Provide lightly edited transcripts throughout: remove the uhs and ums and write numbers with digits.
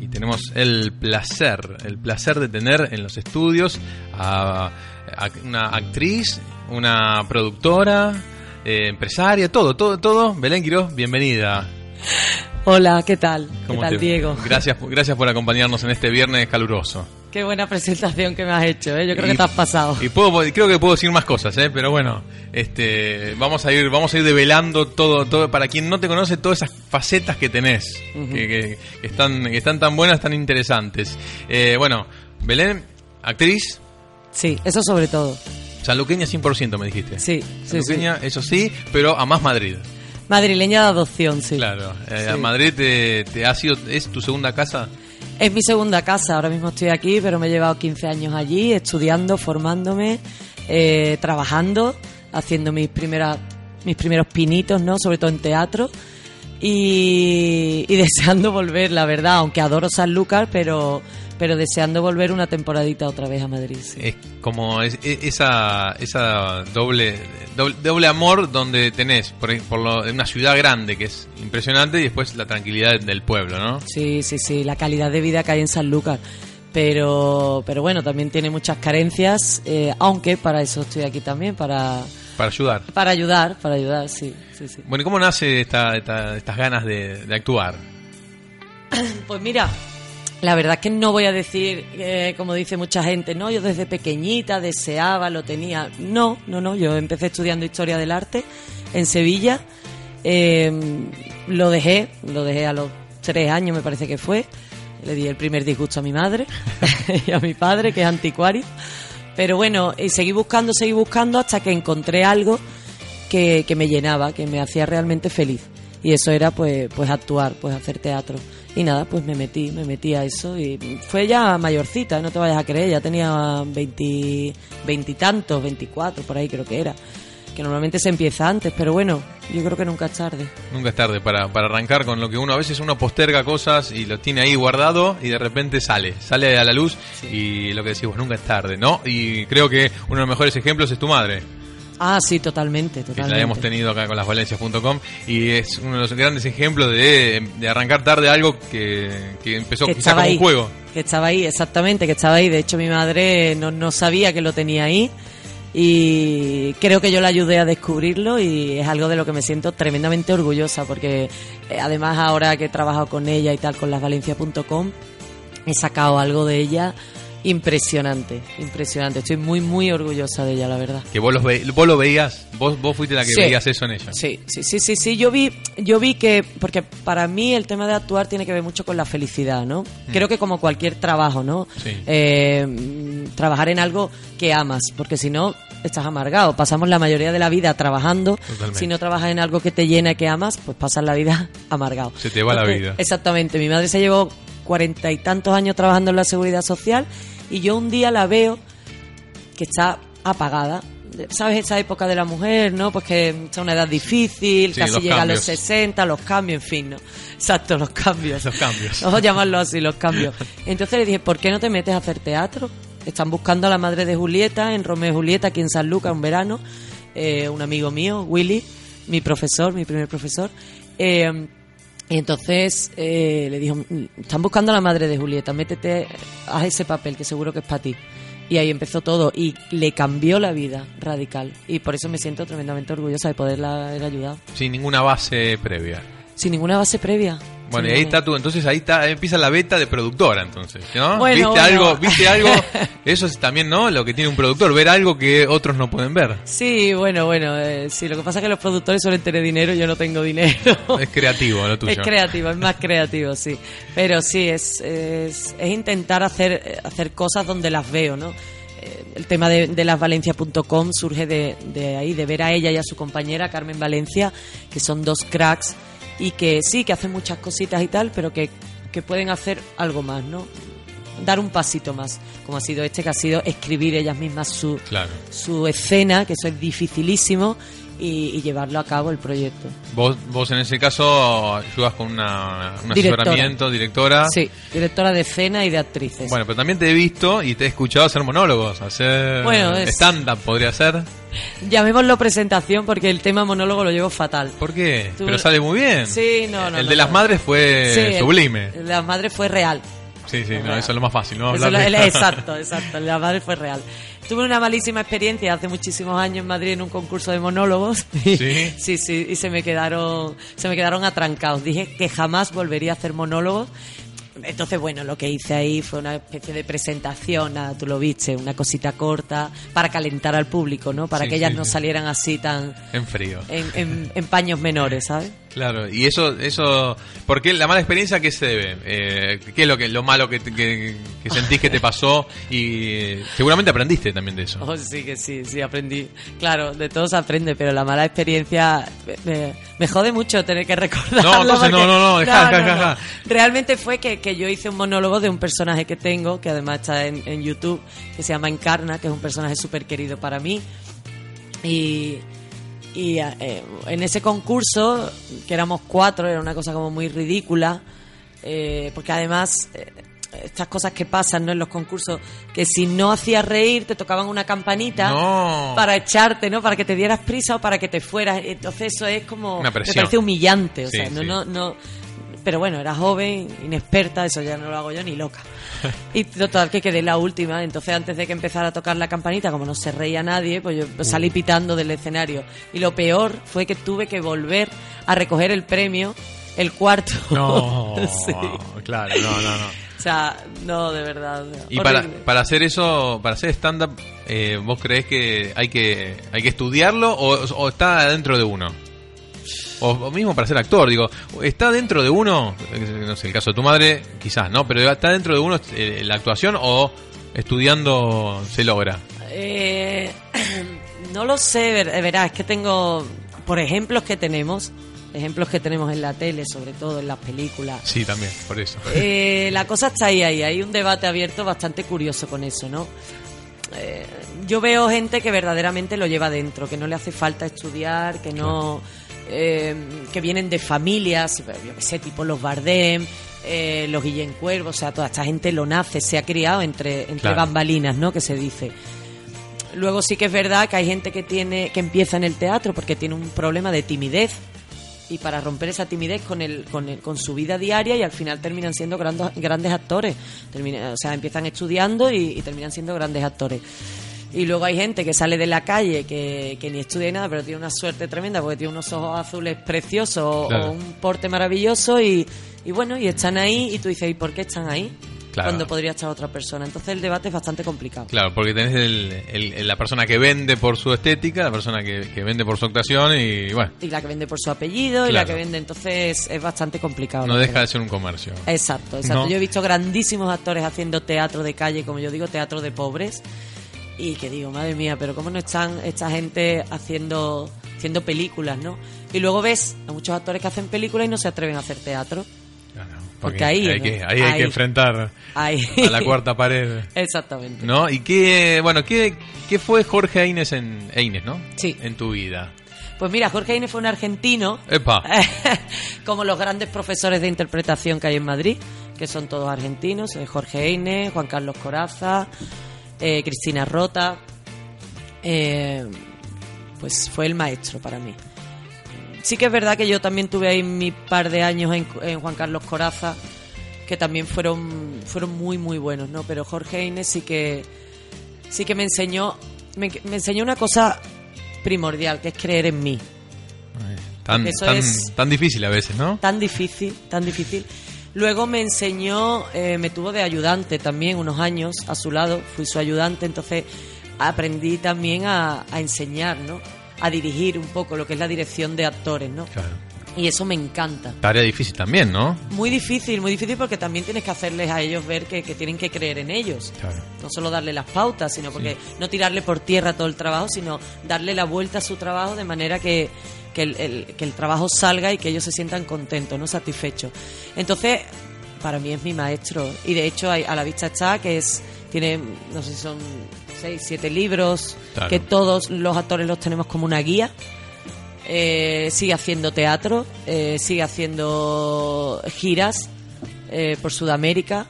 Y tenemos el placer de tener en los estudios a una actriz, una productora, empresaria, todo. Belén Quirós, bienvenida. Hola, ¿qué tal? ¿Qué tal, Diego? Gracias por acompañarnos en este viernes caluroso. Qué buena presentación que me has hecho, ¿eh? Yo creo que te has pasado. Y creo que puedo decir más cosas, pero bueno, vamos a ir develando todo para quien no te conoce, todas esas facetas que tenés, uh-huh, que están tan buenas, tan interesantes. Bueno, Belén, actriz. Sí, eso sobre todo. Sanluqueña 100% me dijiste. Sí. Sanluqueña, sí. Eso sí, pero amás Madrid. Madrileña de adopción, sí. Claro, sí. Madrid ¿es tu segunda casa? Es mi segunda casa, ahora mismo estoy aquí, pero me he llevado 15 años allí, estudiando, formándome, trabajando, haciendo mis primeros pinitos, ¿no? Sobre todo en teatro, y deseando volver, la verdad, aunque adoro Sanlúcar, pero deseando volver una temporadita otra vez a Madrid. Sí. Es como esa doble amor donde tenés por una ciudad grande que es impresionante y después la tranquilidad del pueblo, ¿no? Sí, la calidad de vida que hay en Sanlúcar. Pero bueno, también tiene muchas carencias, aunque para eso estoy aquí también, para ayudar. Para ayudar, sí. Bueno, ¿y cómo nace estas ganas de actuar? Pues mira, la verdad es que no voy a decir, como dice mucha gente, no, yo desde pequeñita deseaba, lo tenía. No, yo empecé estudiando Historia del Arte en Sevilla, lo dejé a los 3 años, me parece que fue, le di el primer disgusto a mi madre y a mi padre, que es anticuario, pero bueno, y seguí buscando hasta que encontré algo que me llenaba, que me hacía realmente feliz, y eso era pues actuar, pues hacer teatro. Y nada, pues me metí a eso y fue ya mayorcita, no te vayas a creer, ya tenía 20 y tantos, 24, por ahí creo que era. Que normalmente se empieza antes, pero bueno, yo creo que nunca es tarde. Nunca es tarde para arrancar con lo que uno, a veces uno posterga cosas y lo tiene ahí guardado y de repente sale a la luz, sí. Y lo que decimos, nunca es tarde, ¿no? Y creo que uno de los mejores ejemplos es tu madre. Ah, sí, totalmente. La hemos tenido acá con lasvalencias.com y es uno de los grandes ejemplos de arrancar tarde algo que empezó que quizá como ahí, un juego. Que estaba ahí, exactamente, de hecho mi madre no sabía que lo tenía ahí y creo que yo la ayudé a descubrirlo y es algo de lo que me siento tremendamente orgullosa porque además ahora que he trabajado con ella y tal, con lasvalencias.com, he sacado algo de ella impresionante, estoy muy orgullosa de ella, la verdad. Que vos lo veías, vos fuiste la que veías eso en ella. Sí, yo vi que, porque para mí el tema de actuar tiene que ver mucho con la felicidad, ¿no? Creo que como cualquier trabajo, ¿no? Sí. Trabajar en algo que amas, porque si no estás amargado, pasamos la mayoría de la vida trabajando. Totalmente. Si no trabajas en algo que te llena, que amas, pues pasas la vida amargado. Se te va la vida. Exactamente, mi madre se llevó 40 y tantos años trabajando en la Seguridad Social y yo un día la veo que está apagada. ¿Sabes esa época de la mujer, no? Pues que está a una edad difícil, sí, casi llega cambios. A los 60, los cambios, en fin, ¿no? Exacto, los cambios. Vamos a llamarlo así, los cambios. Entonces le dije, ¿por qué no te metes a hacer teatro? Están buscando a la madre de Julieta, en Romeo y Julieta, aquí en Sanlúcar, un verano. Un amigo mío, Willy, mi primer profesor. Y entonces le dijo, están buscando a la madre de Julieta, métete, haz ese papel que seguro que es para ti. Y ahí empezó todo y le cambió la vida radical. Y por eso me siento tremendamente orgullosa de poderla haber ayudado. Sin ninguna base previa. Bueno, y ahí empieza la beta de productora, entonces, ¿no? Bueno, ¿Viste algo? Eso es también, ¿no? Lo que tiene un productor, ver algo que otros no pueden ver. Sí, bueno, lo que pasa es que los productores suelen tener dinero, yo no tengo dinero. Es creativo lo tuyo. Es más creativo, sí. Pero sí, es intentar hacer cosas donde las veo, ¿no? El tema de lasvalencias.com surge de ahí, de ver a ella y a su compañera, Carmen Valencia, que son dos cracks, y que sí, que hacen muchas cositas y tal, pero que pueden hacer algo más, ¿no? Dar un pasito más, como ha sido que ha sido escribir ellas mismas su escena, que eso es dificilísimo, y llevarlo a cabo el proyecto. Vos en ese caso ayudas con un asesoramiento, directora. Sí, directora de escena y de actrices. Bueno, pero también te he visto y te he escuchado hacer monólogos, hacer stand-up, podría ser. Llamémoslo presentación porque el tema monólogo lo llevo fatal. ¿Por qué? Pero sale muy bien. Sí, no. Madres fue sublime. El de las madres fue real. Sí, sí, no, eso es lo más fácil, ¿no? Exacto, la madre fue real. Tuve una malísima experiencia hace muchísimos años en Madrid en un concurso de monólogos. ¿Sí? Sí, y se me quedaron atrancados. Dije que jamás volvería a hacer monólogos. Entonces, bueno, lo que hice ahí fue una especie de presentación, tú lo viste, una cosita corta para calentar al público, ¿no? Para que ellas no salieran así tan... En frío. En paños menores, ¿sabes? Claro, y eso... ¿Por qué la mala experiencia qué se debe? ¿Qué es lo malo que sentís que te pasó? Y seguramente aprendiste también de eso. Oh, sí, que sí, aprendí. Claro, de todo se aprende, pero la mala experiencia... Me jode mucho tener que recordarlo. No, realmente fue que yo hice un monólogo de un personaje que tengo, que además está en YouTube, que se llama Encarna, que es un personaje súper querido para mí. Y en ese concurso, que éramos 4, era una cosa como muy ridícula, porque además estas cosas que pasan, ¿no?, en los concursos, que si no hacías reír te tocaban una campanita para echarte, ¿no?, para que te dieras prisa o para que te fueras. Entonces eso es como... Una presión. Me parece humillante, No, pero bueno, era joven, inexperta, eso ya no lo hago yo ni loca. Y total, que quedé la última. Entonces, antes de que empezara a tocar la campanita, como no se reía nadie, pues yo salí pitando del escenario. Y lo peor fue que tuve que volver a recoger el premio, el cuarto. No, sí. Claro, no. O sea, no, de verdad. No. Y para hacer eso, para hacer stand-up, ¿vos creés que hay que estudiarlo o está dentro de uno? O mismo para ser actor, digo, ¿está dentro de uno? No sé, el caso de tu madre, quizás, ¿no? Pero ¿está dentro de uno la actuación o estudiando se logra? No lo sé, verás, es que tengo, por ejemplos que tenemos en la tele, sobre todo en las películas. Sí, también, por eso. La cosa está ahí, hay un debate abierto bastante curioso con eso, ¿no? Yo veo gente que verdaderamente lo lleva dentro, que no le hace falta estudiar, que no... que vienen de familias, yo qué sé, tipo los Bardem, los Guillén Cuervo, o sea, toda esta gente lo nace, se ha criado entre bambalinas, ¿no?, que se dice. Luego sí que es verdad que hay gente que empieza en el teatro porque tiene un problema de timidez, y para romper esa timidez con su vida diaria, y al final terminan siendo grandes actores. Empiezan estudiando y terminan siendo grandes actores. Y luego hay gente que sale de la calle, que ni estudia nada, pero tiene una suerte tremenda porque tiene unos ojos azules preciosos, claro, o un porte maravilloso y bueno, y están ahí, y tú dices, ¿y por qué están ahí? Claro. Cuando podría estar otra persona. Entonces el debate es bastante complicado. Claro, porque tenés la persona que vende por su estética, la persona que vende por su actuación y bueno. Y la que vende por su apellido, claro, y la que vende. Entonces es bastante complicado. No deja de ser un comercio. Exacto. No. Yo he visto grandísimos actores haciendo teatro de calle, como yo digo, teatro de pobres. Y que digo, madre mía, pero cómo no están esta gente haciendo películas, ¿no? Y luego ves a muchos actores que hacen películas y no se atreven a hacer teatro. Claro, porque ahí hay que enfrentar a la cuarta pared. Exactamente. ¿No? Y qué fue Jorge Eines ¿no? Sí. En tu vida. Pues mira, Jorge Eines fue un argentino. ¡Epa! Como los grandes profesores de interpretación que hay en Madrid, que son todos argentinos. Jorge Eines, Juan Carlos Corazza... Cristina Rota, pues fue el maestro para mí. Sí que es verdad que yo también tuve ahí mi par de años en Juan Carlos Corazza, que también fueron muy muy buenos, ¿no? Pero Jorge Eines sí que me enseñó una cosa primordial, que es creer en mí. Tan difícil a veces, ¿no? Tan difícil. Luego me enseñó, me tuvo de ayudante también unos años a su lado, fui su ayudante, entonces aprendí también a enseñar, ¿no? A dirigir un poco lo que es la dirección de actores, ¿no? Claro. Y eso me encanta. Tarea difícil también, ¿no? Muy difícil porque también tienes que hacerles a ellos ver que tienen que creer en ellos. Claro. No solo darle las pautas, sino porque no tirarle por tierra todo el trabajo, sino darle la vuelta a su trabajo de manera que el trabajo salga y que ellos se sientan contentos, ¿no?, satisfechos. Entonces, para mí es mi maestro. Y de hecho, a la vista está que tiene, no sé si son 6, 7 libros, claro, que todos los actores los tenemos como una guía. sigue haciendo teatro, sigue haciendo giras por Sudamérica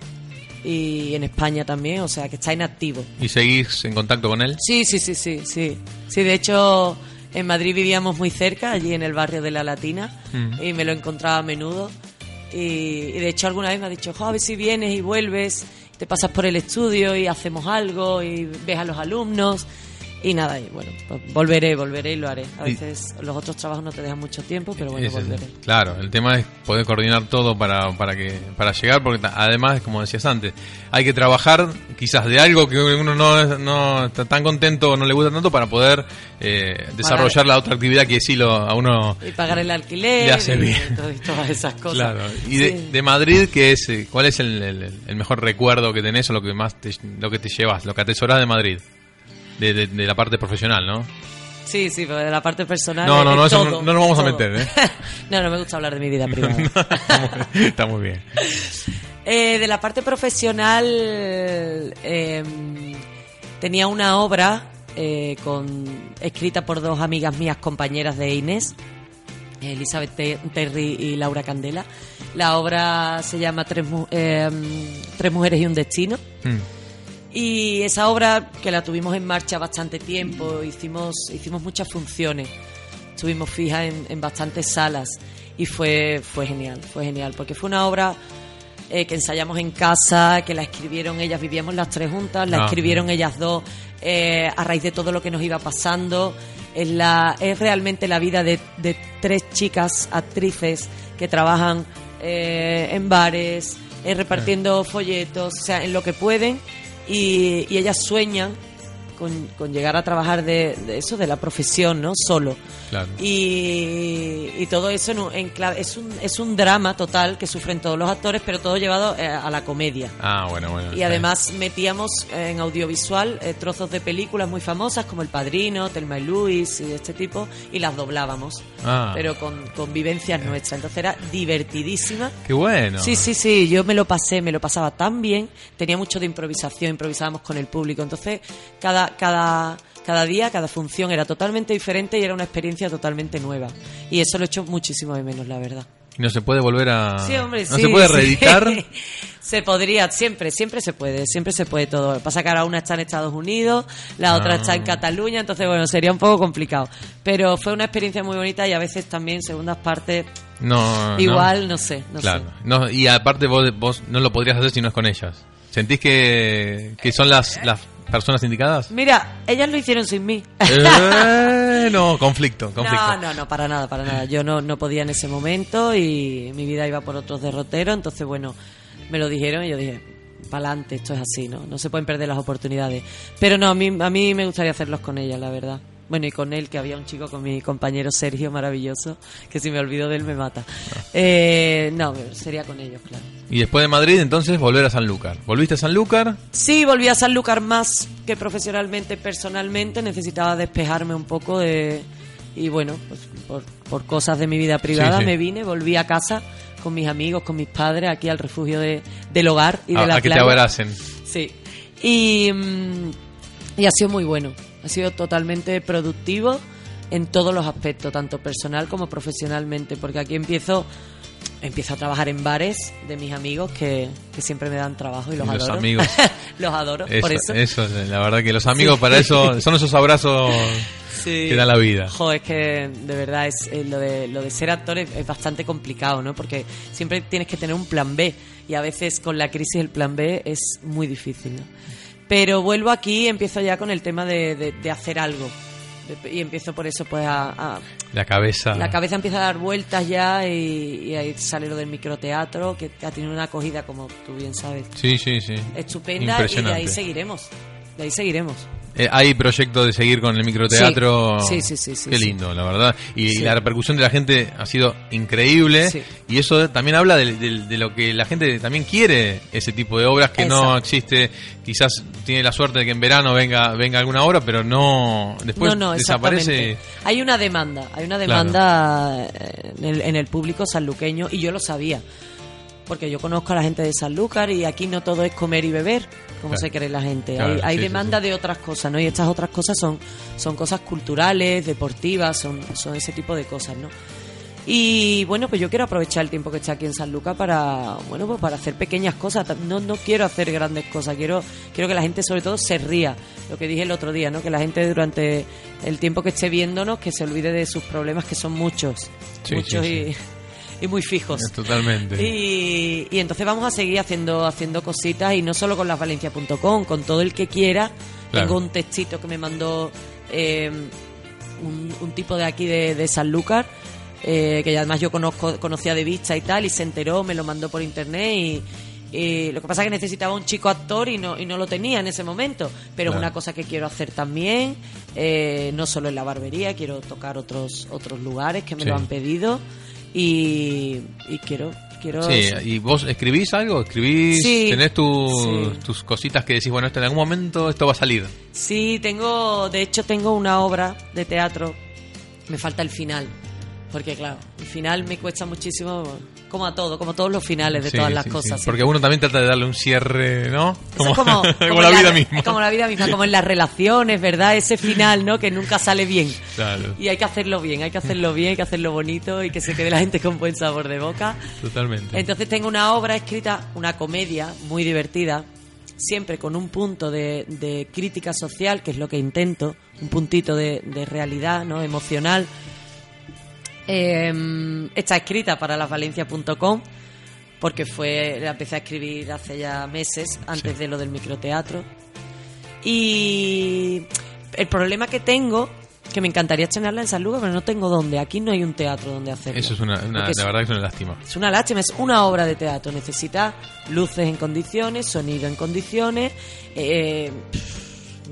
y en España también, o sea que está inactivo. ¿Y seguís en contacto con él? Sí. Sí, de hecho en Madrid vivíamos muy cerca, allí en el barrio de La Latina, y me lo encontraba a menudo. Y de hecho alguna vez me ha dicho, jo, a ver si vienes y vuelves, te pasas por el estudio y hacemos algo y ves a los alumnos. Y nada, y bueno, pues volveré y lo haré. A veces los otros trabajos no te dejan mucho tiempo, pero bueno, volveré. Claro, el tema es poder coordinar todo para llegar, porque además, como decías antes, hay que trabajar quizás de algo que uno no está tan contento o no le gusta tanto para poder desarrollar la otra actividad que sí a uno... Y pagar el alquiler le hace bien. Y todas esas cosas. Claro, y sí. de Madrid, ¿cuál es el mejor recuerdo que tenés o lo que más lo que te llevas, lo que atesorás de Madrid? De la parte profesional, ¿no? Sí, pero de la parte personal... No, eso todo, no nos vamos todo a meter, ¿eh? No me gusta hablar de mi vida privada. Está muy bien. De la parte profesional tenía una obra escrita por dos amigas mías, compañeras de Inés, Elizabeth Terry y Laura Candela. La obra se llama Tres mujeres y un destino. Y esa obra, que la tuvimos en marcha bastante tiempo, hicimos muchas funciones, estuvimos fijas en bastantes salas y fue genial, porque fue una obra que ensayamos en casa, que la escribieron ellas, vivíamos las tres juntas, escribieron ellas dos a raíz de todo lo que nos iba pasando. Es realmente la vida de tres chicas actrices que trabajan en bares, repartiendo folletos, o sea, en lo que pueden. Y ellas sueñan con llegar a trabajar de eso, de la profesión, ¿no? Solo. Claro. Y todo eso es un drama total que sufren todos los actores, pero todo llevado a la comedia. Bueno. Y además metíamos en audiovisual trozos de películas muy famosas como El Padrino, Thelma y Louise y este tipo, y las doblábamos, pero con vivencias nuestras. Entonces era divertidísima. ¡Qué bueno! Sí, yo me lo pasaba tan bien. Tenía mucho de improvisación, improvisábamos con el público. Entonces cada día, cada función era totalmente diferente y era una experiencia totalmente nueva. Y eso lo echo muchísimo de menos, la verdad. ¿No se puede volver a...? Sí, hombre, ¿no se puede reeditar? Se podría, siempre se puede todo. Pasa que ahora una está en Estados Unidos, la otra está en Cataluña, entonces, bueno, sería un poco complicado. Pero fue una experiencia muy bonita y a veces también segundas partes... No sé. No, y aparte vos no lo podrías hacer si no es con ellas. ¿Sentís que son las personas indicadas? Mira, ellas lo hicieron sin mí. No, conflicto. No, para nada. Yo no podía en ese momento y mi vida iba por otros derroteros. Entonces, bueno, me lo dijeron y yo dije, pa'lante, esto es así, ¿no? No se pueden perder las oportunidades. Pero no, a mí me gustaría hacerlos con ellas, la verdad. Bueno, y con él, que había un chico con mi compañero Sergio, maravilloso, que si me olvido de él me mata. No, sería con ellos, claro. Y después de Madrid, entonces, volver a Sanlúcar. ¿Volviste a Sanlúcar? Sí, volví a Sanlúcar más que profesionalmente, personalmente. Necesitaba despejarme un poco de... Y bueno, pues por cosas de mi vida privada me vine, volví a casa con mis amigos, con mis padres, aquí al refugio del hogar y de la playa. A que te abracen. Sí. Y ha sido muy bueno. Ha sido totalmente productivo en todos los aspectos, tanto personal como profesionalmente, porque aquí empiezo a trabajar en bares de mis amigos que siempre me dan trabajo y los adoro. Los amigos. Los adoro, por eso. Eso, la verdad que los amigos para eso son esos abrazos que dan la vida. Jo, es que de verdad lo de ser actor es bastante complicado, ¿no? Porque siempre tienes que tener un plan B y a veces con la crisis el plan B es muy difícil, ¿no? Pero vuelvo aquí y empiezo ya con el tema de hacer algo. Y empiezo por eso pues a... La cabeza empieza a dar vueltas ya y ahí sale lo del microteatro, que ha tenido una acogida, como tú bien sabes. Sí. Estupenda, y de ahí seguiremos. Hay proyecto de seguir con el microteatro. Sí. Qué lindo, la verdad. Y la repercusión de la gente ha sido increíble. Sí. Y eso también habla de lo que la gente también quiere, ese tipo de obras que no existe. Quizás tiene la suerte de que en verano venga alguna obra, pero no después desaparece. Hay una demanda claro. En el público sanluqueño, y yo lo sabía. porque yo conozco a la gente de Sanlúcar y aquí no todo es comer y beber, como claro. se cree la gente. Claro, hay sí, demanda sí. de otras cosas, ¿no? Y estas otras cosas son cosas culturales, deportivas, son ese tipo de cosas, ¿no? Y bueno, pues yo quiero aprovechar el tiempo que está aquí en Sanlúcar para, bueno, pues para hacer pequeñas cosas. No quiero hacer grandes cosas, quiero que la gente sobre todo se ría. Lo que dije el otro día, ¿no? Que la gente durante el tiempo que esté viéndonos, que se olvide de sus problemas, que son muchos. Sí, muchos sí, sí. Y muy fijos. Totalmente. Y entonces vamos a seguir haciendo cositas, y no solo con lasvalencias.com, con todo el que quiera. Claro. Tengo un textito que me mandó un tipo de aquí de Sanlúcar, que además yo conocía de vista y tal, y se enteró, me lo mandó por internet y lo que pasa es que necesitaba un chico actor y no lo tenía en ese momento, pero claro. es una cosa que quiero hacer también, no solo en la barbería, quiero tocar otros lugares que me sí. lo han pedido. Y quiero sí, ¿y vos escribís algo? ¿Escribís? Sí, ¿tenés tus cositas que decís, bueno, en algún momento esto va a salir? Sí, de hecho tengo una obra de teatro, me falta el final, porque claro, el final me cuesta muchísimo, como todos los finales de sí, todas las sí, cosas. Sí. Porque uno también trata de darle un cierre, ¿no? Como la vida misma. Como la vida misma, como en las relaciones, ¿verdad? Ese final, ¿no? Que nunca sale bien. Claro. Y hay que hacerlo bien, hay que hacerlo bien, hay que hacerlo bonito y que se quede la gente con buen sabor de boca. Totalmente. Entonces tengo una obra escrita, una comedia muy divertida, siempre con un punto de crítica social, que es lo que intento, un puntito de realidad, ¿no? Emocional. Está escrita para lasvalencias.com, porque la empecé a escribir hace ya meses, antes sí. de lo del microteatro. Y el problema que tengo, que me encantaría estrenarla en Sanlúcar, pero no tengo dónde. Aquí no hay un teatro donde hacerlo. Eso es la verdad que es una lástima. Es una lástima, es una obra de teatro. Necesita luces en condiciones, sonido en condiciones.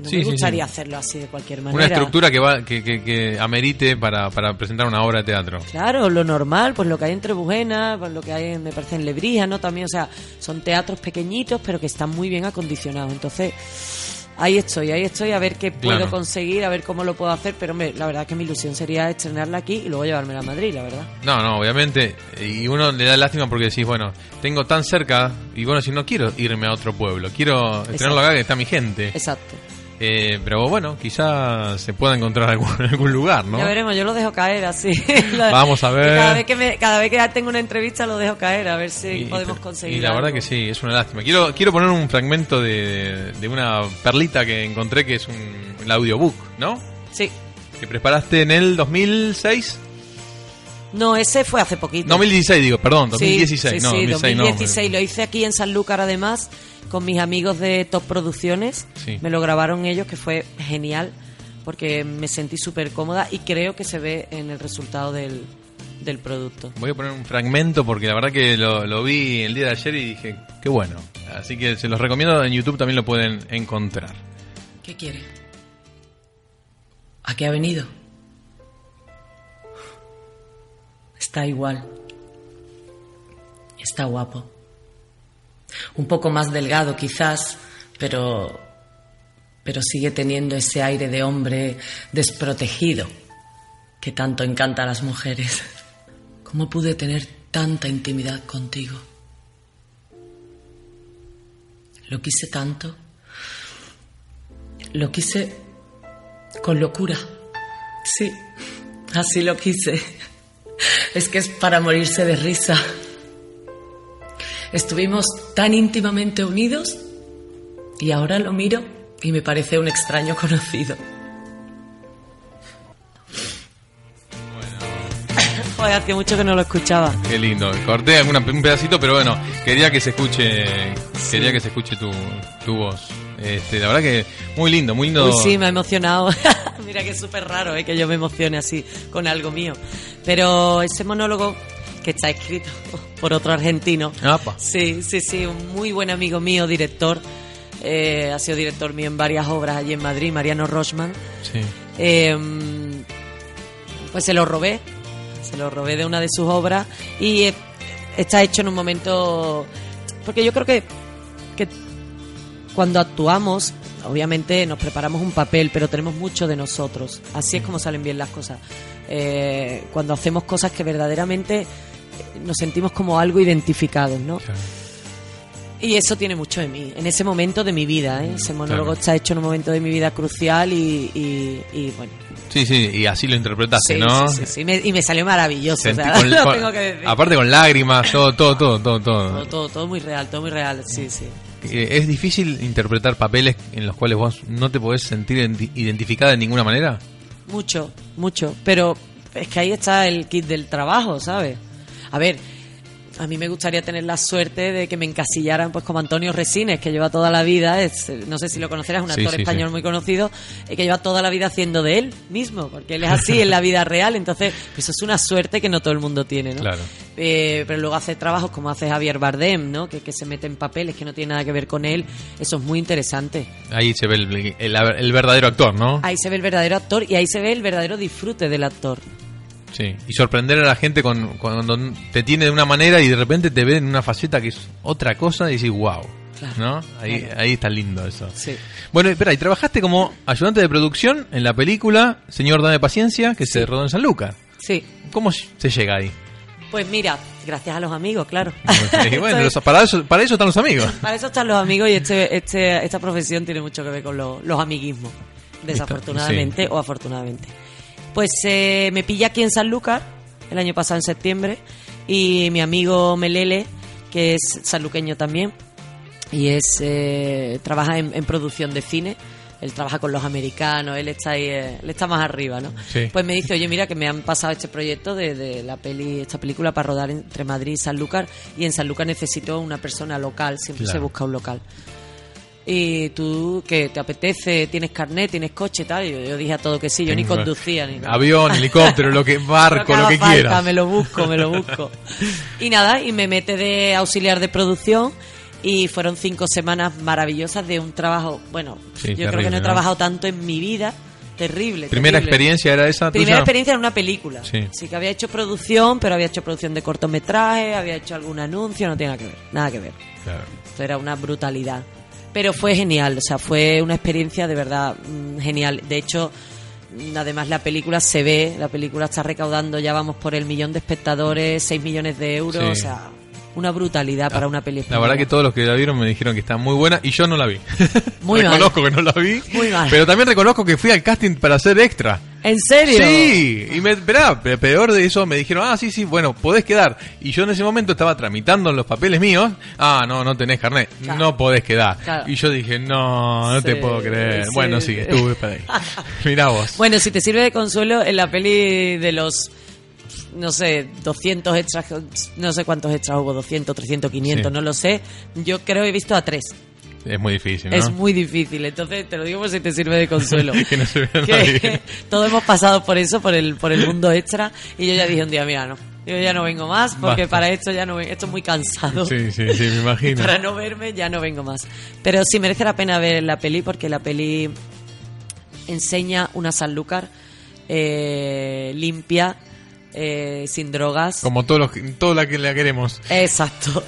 No sí, me gustaría sí, sí. hacerlo así de cualquier manera. Una estructura que amerite para presentar una obra de teatro. Claro, lo normal, pues lo que hay en Trebujena, pues lo que hay, me parece, en Lebrija, ¿no? También, o sea, son teatros pequeñitos, pero que están muy bien acondicionados. Entonces, ahí estoy, a ver qué puedo claro. conseguir, a ver cómo lo puedo hacer, pero la verdad que mi ilusión sería estrenarla aquí y luego llevármela a Madrid, la verdad. No, obviamente, y uno le da lástima porque decís, bueno, tengo tan cerca, y bueno, si no quiero irme a otro pueblo, quiero estrenarlo acá que está mi gente. Exacto. Pero bueno, quizá se pueda encontrar algún lugar, ¿no? Ya veremos, yo lo dejo caer así. Vamos a ver. Cada vez que tengo una entrevista lo dejo caer, a ver si podemos conseguir. Y la algo. Verdad que sí, es una lástima. Quiero poner un fragmento de una perlita que encontré, que es el audiobook, ¿no? Sí. ¿Que preparaste en el 2006? No, ese fue hace poquito. 2016 digo, perdón, 2016. Sí, 2016 lo hice aquí en Sanlúcar, además, con mis amigos de Top Producciones. Sí. Me lo grabaron ellos, que fue genial, porque me sentí súper cómoda y creo que se ve en el resultado del producto. Voy a poner un fragmento porque la verdad que lo vi el día de ayer y dije, qué bueno. Así que se los recomiendo, en YouTube también lo pueden encontrar. ¿Qué quiere? ¿A qué ha venido? Está igual. Está guapo. Un poco más delgado quizás, pero sigue teniendo ese aire de hombre desprotegido que tanto encanta a las mujeres. ¿Cómo pude tener tanta intimidad contigo? Lo quise tanto. Lo quise con locura. Sí, así lo quise. Es que es para morirse de risa. Estuvimos tan íntimamente unidos y ahora lo miro y me parece un extraño conocido. Bueno. Joder, hace mucho que no lo escuchaba. Qué lindo. Corté un pedacito, pero bueno, quería que se escuche tu voz. La verdad que muy lindo, muy lindo. Uy, sí, me ha emocionado. Mira que es súper raro, que yo me emocione así con algo mío. Pero ese monólogo, que está escrito por otro argentino. Apa. Sí, un muy buen amigo mío, director. Ha sido director mío en varias obras allí en Madrid, Mariano Rochman. Sí. Pues se lo robé de una de sus obras y está hecho en un momento... Porque yo creo que cuando actuamos, obviamente nos preparamos un papel, pero tenemos mucho de nosotros. Así es como salen bien las cosas. Cuando hacemos cosas que verdaderamente nos sentimos como algo identificados, ¿no? Claro. Y eso tiene mucho de mí, en ese momento de mi vida, ¿eh? Ese monólogo está hecho en un momento de mi vida crucial y bueno. Sí, sí, y así lo interpretaste, sí, ¿no? Sí, sí, sí. Y me salió maravilloso, o sea, lo tengo que decir. Aparte con lágrimas, todo muy real, sí, sí. ¿Es difícil interpretar papeles en los cuales vos no te podés sentir identificada de ninguna manera? Mucho, pero es que ahí está el kit del trabajo, ¿sabes? A ver, a mí me gustaría tener la suerte de que me encasillaran pues como Antonio Resines, que lleva toda la vida, no sé si lo conocerás, un actor español muy conocido, que lleva toda la vida haciendo de él mismo, porque él es así en la vida real, entonces pues eso es una suerte que no todo el mundo tiene, ¿no? Claro. Pero luego hace trabajos como hace Javier Bardem, ¿no? Que se mete en papeles que no tiene nada que ver con él, eso es muy interesante. Ahí se ve el verdadero actor, ¿no? Ahí se ve el verdadero actor y ahí se ve el verdadero disfrute del actor. Sí, y sorprender a la gente cuando te tiene de una manera y de repente te ven en una faceta que es otra cosa y decís, wow, claro, ¿no? Ahí está lindo eso. Sí. Bueno, espera, y trabajaste como ayudante de producción en la película Señor, dame paciencia, que se rodó en Sanlúcar. Sí. ¿Cómo se llega ahí? Pues mira, gracias a los amigos, claro. Bueno, para eso están los amigos. Para eso están los amigos y esta profesión tiene mucho que ver con los amiguismos, desafortunadamente o afortunadamente. Pues me pillé aquí en Sanlúcar el año pasado en septiembre y mi amigo Melele, que es sanluqueño también y trabaja en producción de cine, él trabaja con los americanos, él está ahí, él está más arriba, ¿no? Sí. Pues me dice, oye, mira que me han pasado este proyecto de esta película para rodar entre Madrid y Sanlúcar, y en Sanlúcar necesito una persona local, siempre se busca un local. Y tú, ¿qué te apetece? ¿Tienes carnet? ¿Tienes coche? Tal. Yo dije a todo que sí, yo ni conducía. Ni avión, helicóptero, barco, lo que quieras. Me lo busco. Y nada, y me mete de auxiliar de producción y fueron 5 semanas maravillosas de un trabajo, bueno, sí, yo terrible, creo que no he trabajado tanto en mi vida. Terrible. ¿Primera experiencia era esa? Primera experiencia en una película. Sí. Así que había hecho producción, pero había hecho producción de cortometraje, había hecho algún anuncio, no tiene nada que ver. Claro. Esto era una brutalidad. Pero fue genial, o sea, fue una experiencia de verdad genial. De hecho, además la película está recaudando, ya vamos por el 1 millón de espectadores, 6 millones de euros, sí. O sea, una brutalidad para una peli española. La verdad que todos los que la vieron me dijeron que está muy buena y yo no la vi. Muy reconozco mal. Que no la vi, muy mal. Pero también reconozco que fui al casting para ser extra. ¿En serio? Sí, y peor de eso, me dijeron, sí, bueno, podés quedar. Y yo en ese momento estaba tramitando los papeles míos, no tenés carnet, claro, no podés quedar. Claro. Y yo dije, no te puedo creer. Sí. Bueno, sí, estuve para ahí. Mirá vos. Bueno, si te sirve de consuelo, en la peli de los, no sé, 200 extras, no sé cuántos extras hubo, 200, 300, 500, sí, no lo sé, yo creo he visto a 3. Es muy difícil, ¿no? Es muy difícil, entonces te lo digo por si te sirve de consuelo. Que no se vea nadie. Todos hemos pasado por eso, por el mundo extra, y yo ya dije un día, mira, no. Yo ya no vengo más porque basta. Para esto ya no vengo, esto es muy cansado. Sí, me imagino. Para no verme ya no vengo más. Pero sí merece la pena ver la peli porque la peli enseña una Sanlúcar limpia, sin drogas, como todos la que la queremos. Exacto.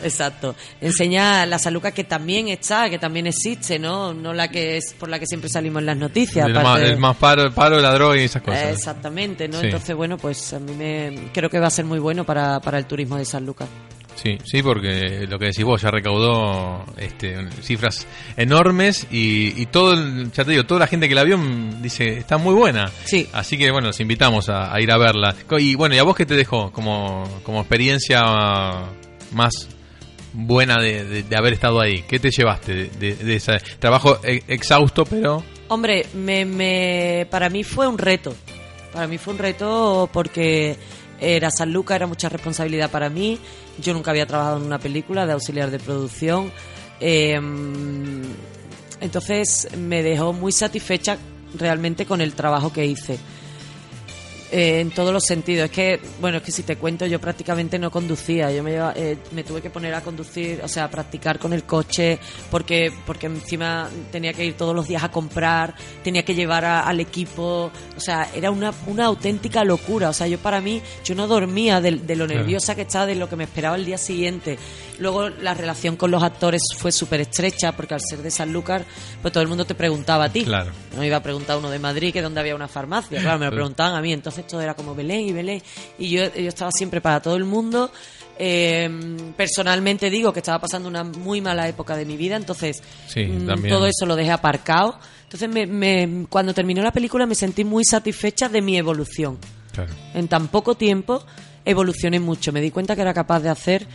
Enseña la Sanlúcar que también existe, no la que es por la que siempre salimos en las noticias, el más paro de la droga y esas cosas. Exactamente, ¿no? Sí. Entonces, bueno, pues a mí creo que va a ser muy bueno para el turismo de Sanlúcar. Sí, porque lo que decís vos, ya recaudó cifras enormes y todo, ya te digo, toda la gente que la vio dice, está muy buena. Sí. Así que, bueno, los invitamos a ir a verla. Y bueno, ¿y a vos qué te dejó como experiencia más buena de haber estado ahí? ¿Qué te llevaste de ese trabajo exhausto, pero...? Hombre, para mí fue un reto. Para mí fue un reto porque... Era Sanlúcar, era mucha responsabilidad para mí. Yo nunca había trabajado en una película de auxiliar de producción. Entonces me dejó muy satisfecha realmente con el trabajo que hice. En todos los sentidos. Es que si te cuento, yo prácticamente no conducía. Yo me tuve que poner a conducir, o sea, a practicar con el coche, porque encima tenía que ir todos los días a comprar, tenía que llevar al equipo, o sea, era una auténtica locura. O sea, yo no dormía de lo nerviosa que estaba, de lo que me esperaba el día siguiente. Luego la relación con los actores fue súper estrecha, porque al ser de Sanlúcar, pues todo el mundo te preguntaba a ti. Claro. No iba a preguntar uno de Madrid que dónde había una farmacia. Claro, me lo preguntaban a mí, entonces entonces todo era como Belén y Belén, y yo estaba siempre para todo el mundo. Personalmente digo que estaba pasando una muy mala época de mi vida, entonces sí, todo eso lo dejé aparcado. Entonces cuando terminó la película me sentí muy satisfecha de mi evolución. Claro. En tan poco tiempo evolucioné mucho, me di cuenta que era capaz de hacer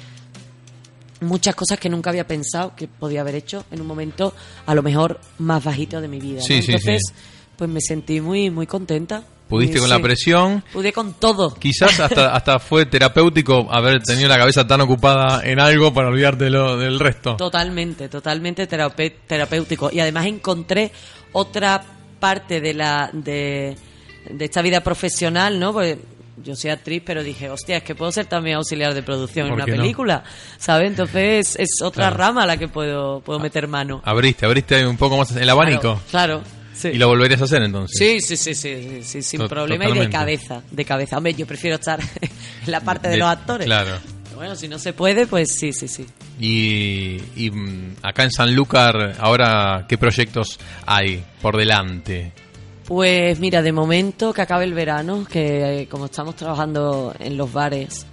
muchas cosas que nunca había pensado que podía haber hecho en un momento a lo mejor más bajito de mi vida, sí, ¿no? Entonces sí, pues me sentí muy, muy contenta. Pudiste con la presión. Pude con todo. Quizás hasta fue terapéutico haber tenido la cabeza tan ocupada en algo para olvidarte del resto. Totalmente terapéutico. Y además encontré otra parte de esta vida profesional, ¿no? Porque yo soy actriz, pero dije, hostia, es que puedo ser también auxiliar de producción en una película, ¿sabes? Entonces es otra rama a la que puedo meter mano. Abriste un poco más el abanico. Claro. Sí. ¿Y lo volverías a hacer entonces? Sí, sin problema. Totalmente. Y de cabeza. Hombre, yo prefiero estar en la parte de los actores. Claro. Bueno, si no se puede, pues sí. Y acá en Sanlúcar, ahora, ¿qué proyectos hay por delante? Pues mira, de momento que acabe el verano, que como estamos trabajando en los bares,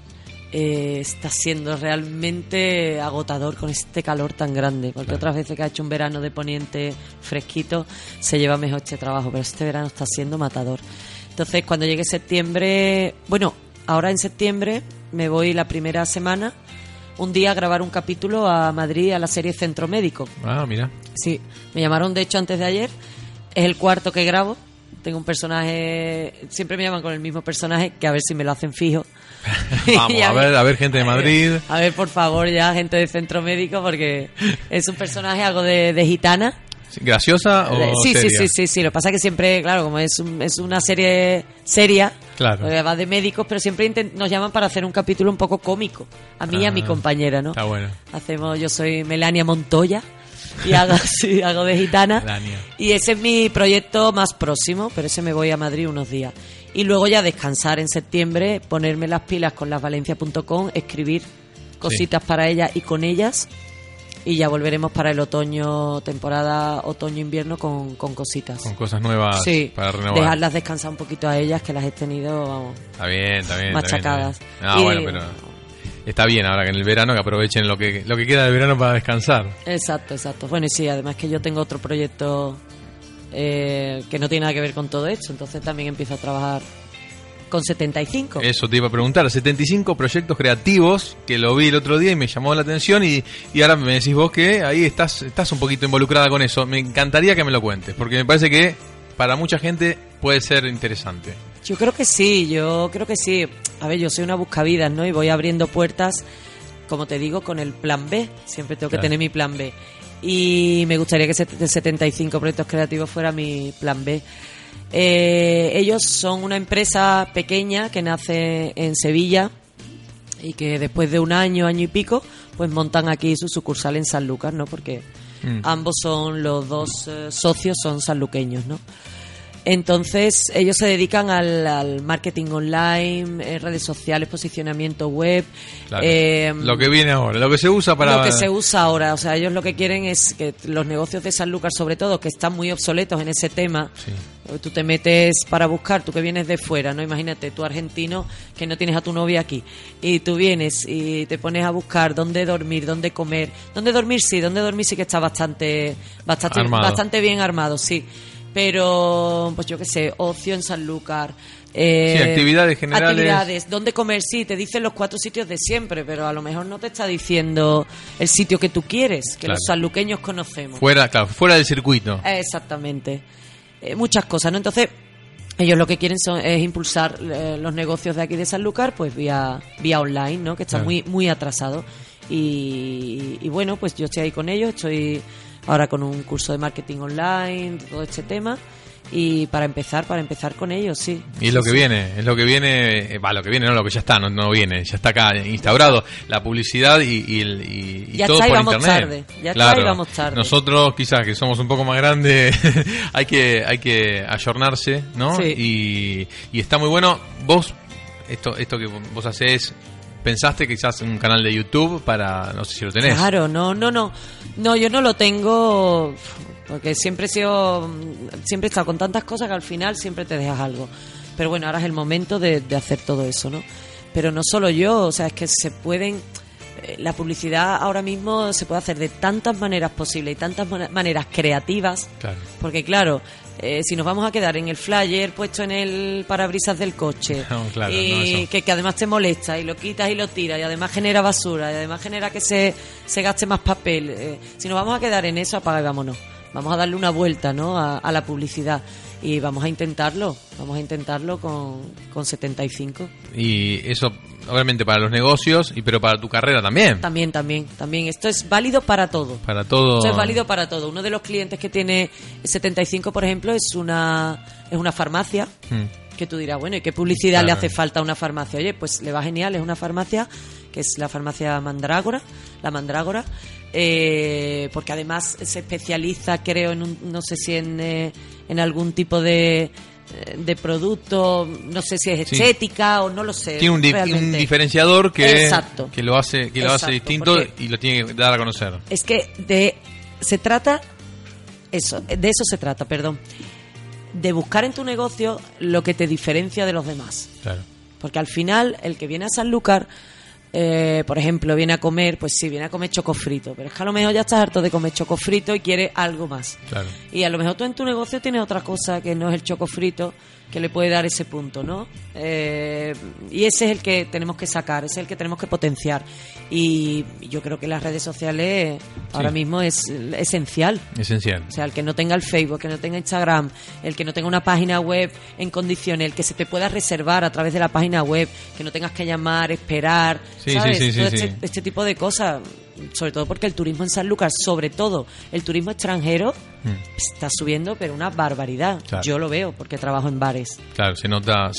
está siendo realmente agotador con este calor tan grande, porque otras veces que ha hecho un verano de poniente fresquito se lleva mejor este trabajo, pero este verano está siendo matador. Entonces cuando llegue septiembre, ahora en septiembre me voy la primera semana un día a grabar un capítulo a Madrid, a la serie Centro Médico. Ah, mira. Sí, me llamaron de hecho antes de ayer, es el cuarto que grabo. Tengo un personaje, siempre me llaman con el mismo personaje, que a ver si me lo hacen fijo. Vamos, a ver gente de Madrid. A ver, por favor, ya gente de Centro Médico, porque es un personaje algo de gitana. ¿Graciosa o seria? Sí, lo que pasa es que siempre, claro, como es una serie seria, claro, va de médicos, pero siempre nos llaman para hacer un capítulo un poco cómico, a mí y a mi compañera, ¿no? Está bueno. Yo soy Melania Montoya. Y hago de gitana. Y ese es mi proyecto más próximo, pero ese me voy a Madrid unos días. Y luego ya descansar en septiembre, ponerme las pilas con lasvalencias.com, escribir cositas para ellas y con ellas. Y ya volveremos para el otoño, temporada otoño-invierno con cositas. Con cosas nuevas para renovar. Dejarlas descansar un poquito a ellas, que las he tenido, vamos, está bien, machacadas. Pero... Está bien ahora que en el verano que aprovechen lo que queda del verano para descansar. Exacto. Bueno, y sí, además que yo tengo otro proyecto que no tiene nada que ver con todo esto, entonces también empiezo a trabajar con 75. Eso te iba a preguntar, 75 proyectos creativos, que lo vi el otro día y me llamó la atención y ahora me decís vos que ahí estás un poquito involucrada con eso. Me encantaría que me lo cuentes, porque me parece que para mucha gente puede ser interesante. Yo creo que sí. A ver, yo soy una buscavidas, ¿no? Y voy abriendo puertas, como te digo, con el plan B. Siempre tengo que tener mi plan B. Y me gustaría que 75 proyectos creativos fuera mi plan B. Ellos son una empresa pequeña que nace en Sevilla y que después de un año y pico, pues montan aquí su sucursal en Sanlúcar, ¿no? Porque ambos son los dos socios, son sanluqueños, ¿no? Entonces, ellos se dedican al marketing online, redes sociales, posicionamiento web. Claro, lo que viene ahora, lo que se usa para... Lo que se usa ahora, o sea, ellos lo que quieren es que los negocios de Sanlúcar, sobre todo, que están muy obsoletos en ese tema... Sí. Tú te metes para buscar, tú que vienes de fuera, ¿no? Imagínate, tú argentino que no tienes a tu novia aquí y tú vienes y te pones a buscar dónde dormir, dónde comer. Dónde dormir sí que está bastante bien armado, sí. Pero, pues yo qué sé, ocio en Sanlúcar. Actividades generales. Actividades, dónde comer, sí, te dicen los 4 sitios de siempre, pero a lo mejor no te está diciendo el sitio que tú quieres, que los sanluqueños conocemos. Fuera del circuito. Exactamente. Muchas cosas, ¿no? Entonces, ellos lo que quieren es impulsar los negocios de aquí de Sanlúcar, pues vía online, ¿no? Que está muy, muy atrasado. Y bueno, pues yo estoy ahí con ellos, estoy... Ahora con un curso de marketing online, todo este tema, y para empezar con ellos, sí. Y ya está acá instaurado la publicidad y todo por internet. Ya está, íbamos tarde. Nosotros quizás que somos un poco más grandes, hay que ayornarse, ¿no? Sí. Y está muy bueno. Vos, esto que vos hacés... ¿Pensaste quizás en un canal de YouTube para...? No sé si lo tenés. Claro, no. No, yo no lo tengo porque siempre he estado con tantas cosas que al final siempre te dejas algo. Pero bueno, ahora es el momento de hacer todo eso, ¿no? Pero no solo yo, o sea, es que se pueden... La publicidad ahora mismo se puede hacer de tantas maneras posibles y tantas maneras creativas, claro. Porque claro, si nos vamos a quedar en el flyer puesto en el parabrisas del coche, no, claro, y no, que además te molesta y lo quitas y lo tiras y además genera basura y además genera que se gaste más papel, si nos vamos a quedar en eso, apaga y vámonos. Vamos a darle una vuelta, ¿no?, a la publicidad. Y vamos a intentarlo con 75. Y eso, obviamente, para los negocios, pero para tu carrera también. También. Esto es válido para todo. Esto es válido para todo. Uno de los clientes que tiene 75, por ejemplo, es una farmacia. Que tú dirás, bueno, ¿y qué publicidad le hace falta a una farmacia? Oye, pues le va genial, es una farmacia, que es la farmacia Mandrágora, la Mandrágora, porque además se especializa, creo, en algún tipo de producto, no sé si es estética o no lo sé. Tiene un diferenciador que lo hace distinto y lo tiene que dar a conocer. Es que de eso se trata, de buscar en tu negocio lo que te diferencia de los demás. Claro. Porque al final, el que viene a Sanlúcar, por ejemplo, viene a comer, pues sí, viene a comer chocofrito, pero es que a lo mejor ya estás harto de comer chocofrito y quiere algo más. Claro. Y a lo mejor tú en tu negocio tienes otra cosa que no es el chocofrito, que le puede dar ese punto, ¿no? Y ese es el que tenemos que sacar, ese es el que tenemos que potenciar. Y yo creo que las redes sociales ahora mismo es esencial. O sea, el que no tenga el Facebook, el que no tenga Instagram, el que no tenga una página web en condiciones, el que se te pueda reservar a través de la página web, que no tengas que llamar, esperar, ¿sabes? Este tipo de cosas, sobre todo porque el turismo en Sanlúcar, sobre todo el turismo extranjero, está subiendo, pero una barbaridad. Claro. Yo lo veo porque trabajo en bares. Claro, se nota.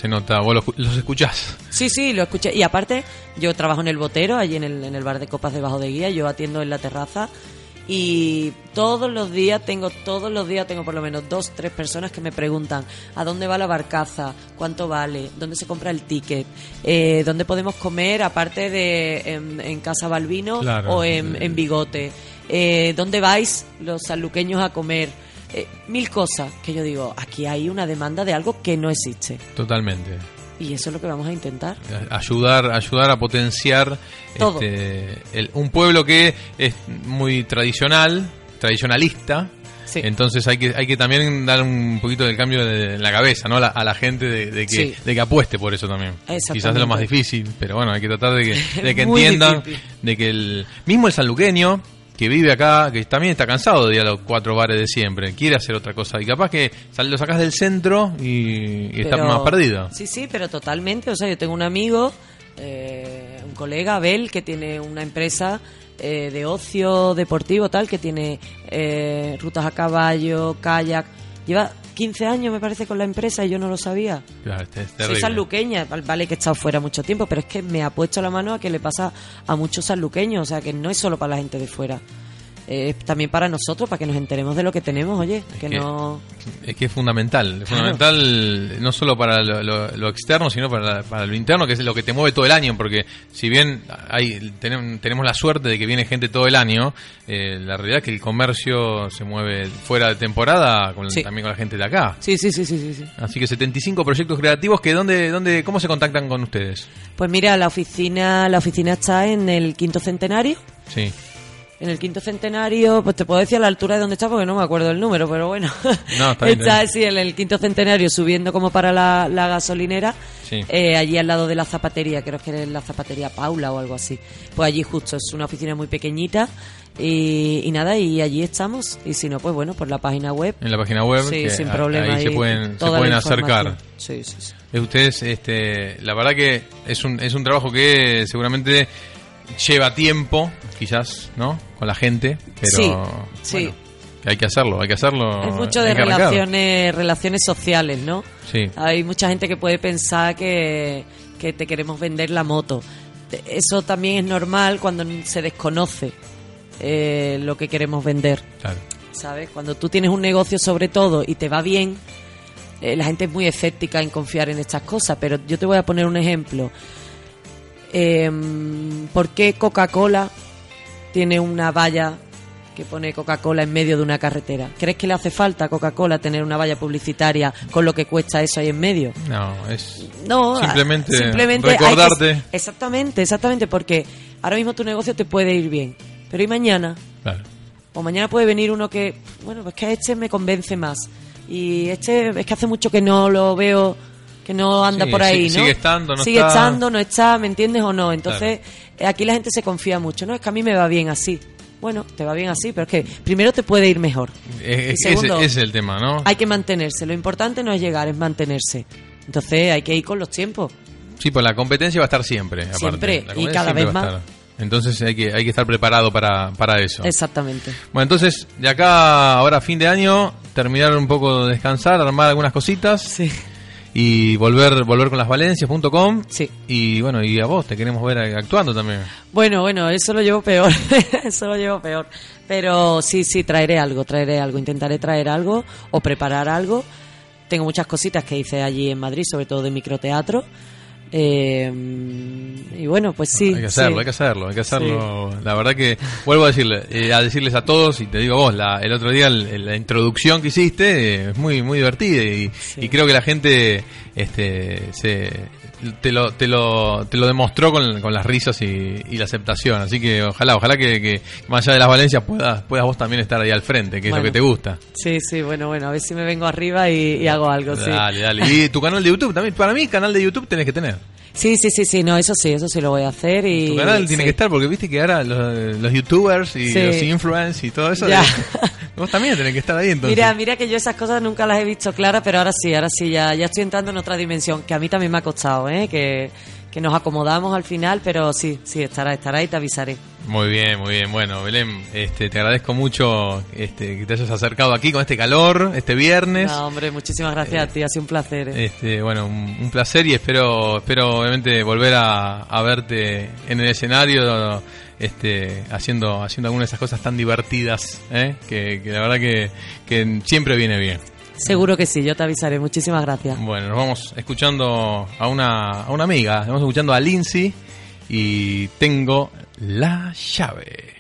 ¿Vos los escuchás? Sí, lo escuché. Y aparte, yo trabajo en el Botero, allí en el bar de copas debajo de guía, yo atiendo en la terraza y todos los días tengo por lo menos 2-3 personas que me preguntan a dónde va la barcaza, cuánto vale, dónde se compra el ticket, dónde podemos comer aparte de en Casa Balbino, claro, o en Bigote, dónde vais los sanluqueños a comer, mil cosas que yo digo, aquí hay una demanda de algo que no existe. Totalmente. Y eso es lo que vamos a intentar. Ayudar a potenciar todo. Un pueblo que es muy tradicionalista. Sí. Entonces hay que también dar un poquito del cambio en la cabeza, ¿no?, a la gente de que apueste por eso también. Quizás es lo más difícil, pero bueno, hay que tratar de que entiendan difícil. De que el sanluqueño que vive acá, que también está cansado de ir a los 4 bares de siempre, quiere hacer otra cosa y capaz que lo sacas del centro y está más perdido. Sí, pero totalmente. O sea, yo tengo un amigo, un colega, Abel, que tiene una empresa de ocio deportivo, tal, que tiene rutas a caballo, kayak. Lleva 15 años, me parece, con la empresa y yo no lo sabía. Claro, soy sanluqueña, vale que he estado fuera mucho tiempo, pero es que me ha puesto la mano a que le pasa a muchos sanluqueños, o sea, que no es solo para la gente de fuera. Es también para nosotros, para que nos enteremos de lo que tenemos, oye, es fundamental, claro. Fundamental no solo para lo externo, sino para lo interno, que es lo que te mueve todo el año, porque si bien tenemos la suerte de que viene gente todo el año, la realidad es que el comercio se mueve fuera de temporada también con la gente de acá. Sí. Así que 75 proyectos creativos, que ¿dónde cómo se contactan con ustedes? Pues mira, la oficina está en el Quinto Centenario. Sí. En el Quinto Centenario, pues te puedo decir a la altura de dónde está porque no me acuerdo el número, pero bueno. No, está así en el Quinto Centenario, subiendo como para la gasolinera, allí al lado de la zapatería, creo que es la zapatería Paula o algo así. Pues allí justo, es una oficina muy pequeñita y nada, y allí estamos. Y si no, pues bueno, por la página web. En la página web, sí, sin problema. Ahí se pueden acercar. Sí. Ustedes, la verdad que es un trabajo que seguramente lleva tiempo, quizás, ¿no?, con la gente, pero bueno, hay que hacerlo. Es mucho de relaciones sociales, ¿no? Sí. Hay mucha gente que puede pensar que te queremos vender la moto. Eso también es normal cuando se desconoce lo que queremos vender. Claro. ¿Sabes? Cuando tú tienes un negocio, sobre todo, y te va bien, la gente es muy escéptica en confiar en estas cosas, pero yo te voy a poner un ejemplo. ¿Por qué Coca-Cola tiene una valla que pone Coca-Cola en medio de una carretera. ¿Crees que le hace falta a Coca-Cola tener una valla publicitaria con lo que cuesta eso ahí en medio? No, es no, simplemente recordarte. Exactamente, porque ahora mismo tu negocio te puede ir bien, pero ¿y mañana? Claro. O mañana puede venir uno que, bueno, pues que este me convence más. Y este es que hace mucho que no lo veo, que no anda por ahí, ¿no? Sigue estando, no está, ¿me entiendes o no? Entonces, claro, aquí la gente se confía mucho, ¿no? Es que a mí me va bien así. Bueno, te va bien así, pero es que primero te puede ir mejor. Y segundo, ese es el tema, ¿no? Hay que mantenerse. Lo importante no es llegar, es mantenerse. Entonces, hay que ir con los tiempos. Sí, pues la competencia va a estar siempre. Siempre, y cada vez más. Entonces hay que estar preparado para eso. Exactamente. Bueno, entonces de acá ahora fin de año, terminar un poco de descansar, armar algunas cositas. Sí. Y volver con lasvalencias.com. Sí. Y bueno, y a vos te queremos ver actuando también. Bueno, eso lo llevo peor. Pero sí, traeré algo. Intentaré traer algo o preparar algo. Tengo muchas cositas que hice allí en Madrid, sobre todo de microteatro. Y bueno, pues sí. Hay que hacerlo. Sí. La verdad que vuelvo a decirles a todos, y te digo a vos, el otro día la introducción que hiciste es muy muy divertida y creo que la gente te lo demostró con las risas y la aceptación. Así que ojalá que más allá de las Valencias puedas vos también estar ahí al frente, que es lo que te gusta. Sí, bueno, a ver si me vengo arriba y hago algo. Dale. Y tu canal de YouTube también. Para mí, canal de YouTube tenés que tener. Sí, no, eso sí lo voy a hacer. Y tu canal tiene que estar, porque viste que ahora los youtubers y los influencers y todo eso, vos también tenés que estar ahí entonces. Mira que yo esas cosas nunca las he visto claras, pero ahora sí, ya estoy entrando en otra dimensión, que a mí también me ha costado, que nos acomodamos al final, pero sí, estará y te avisaré. Muy bien. Bueno, Belén, te agradezco mucho que te hayas acercado aquí con este calor, este viernes. No, hombre, muchísimas gracias a ti, ha sido un placer. Bueno, un placer, y espero obviamente volver a verte en el escenario haciendo alguna de esas cosas tan divertidas, que la verdad que siempre viene bien. Seguro que sí, yo te avisaré. Muchísimas gracias. Bueno, nos vamos escuchando a una amiga, nos vamos escuchando a Lindsay y tengo la llave.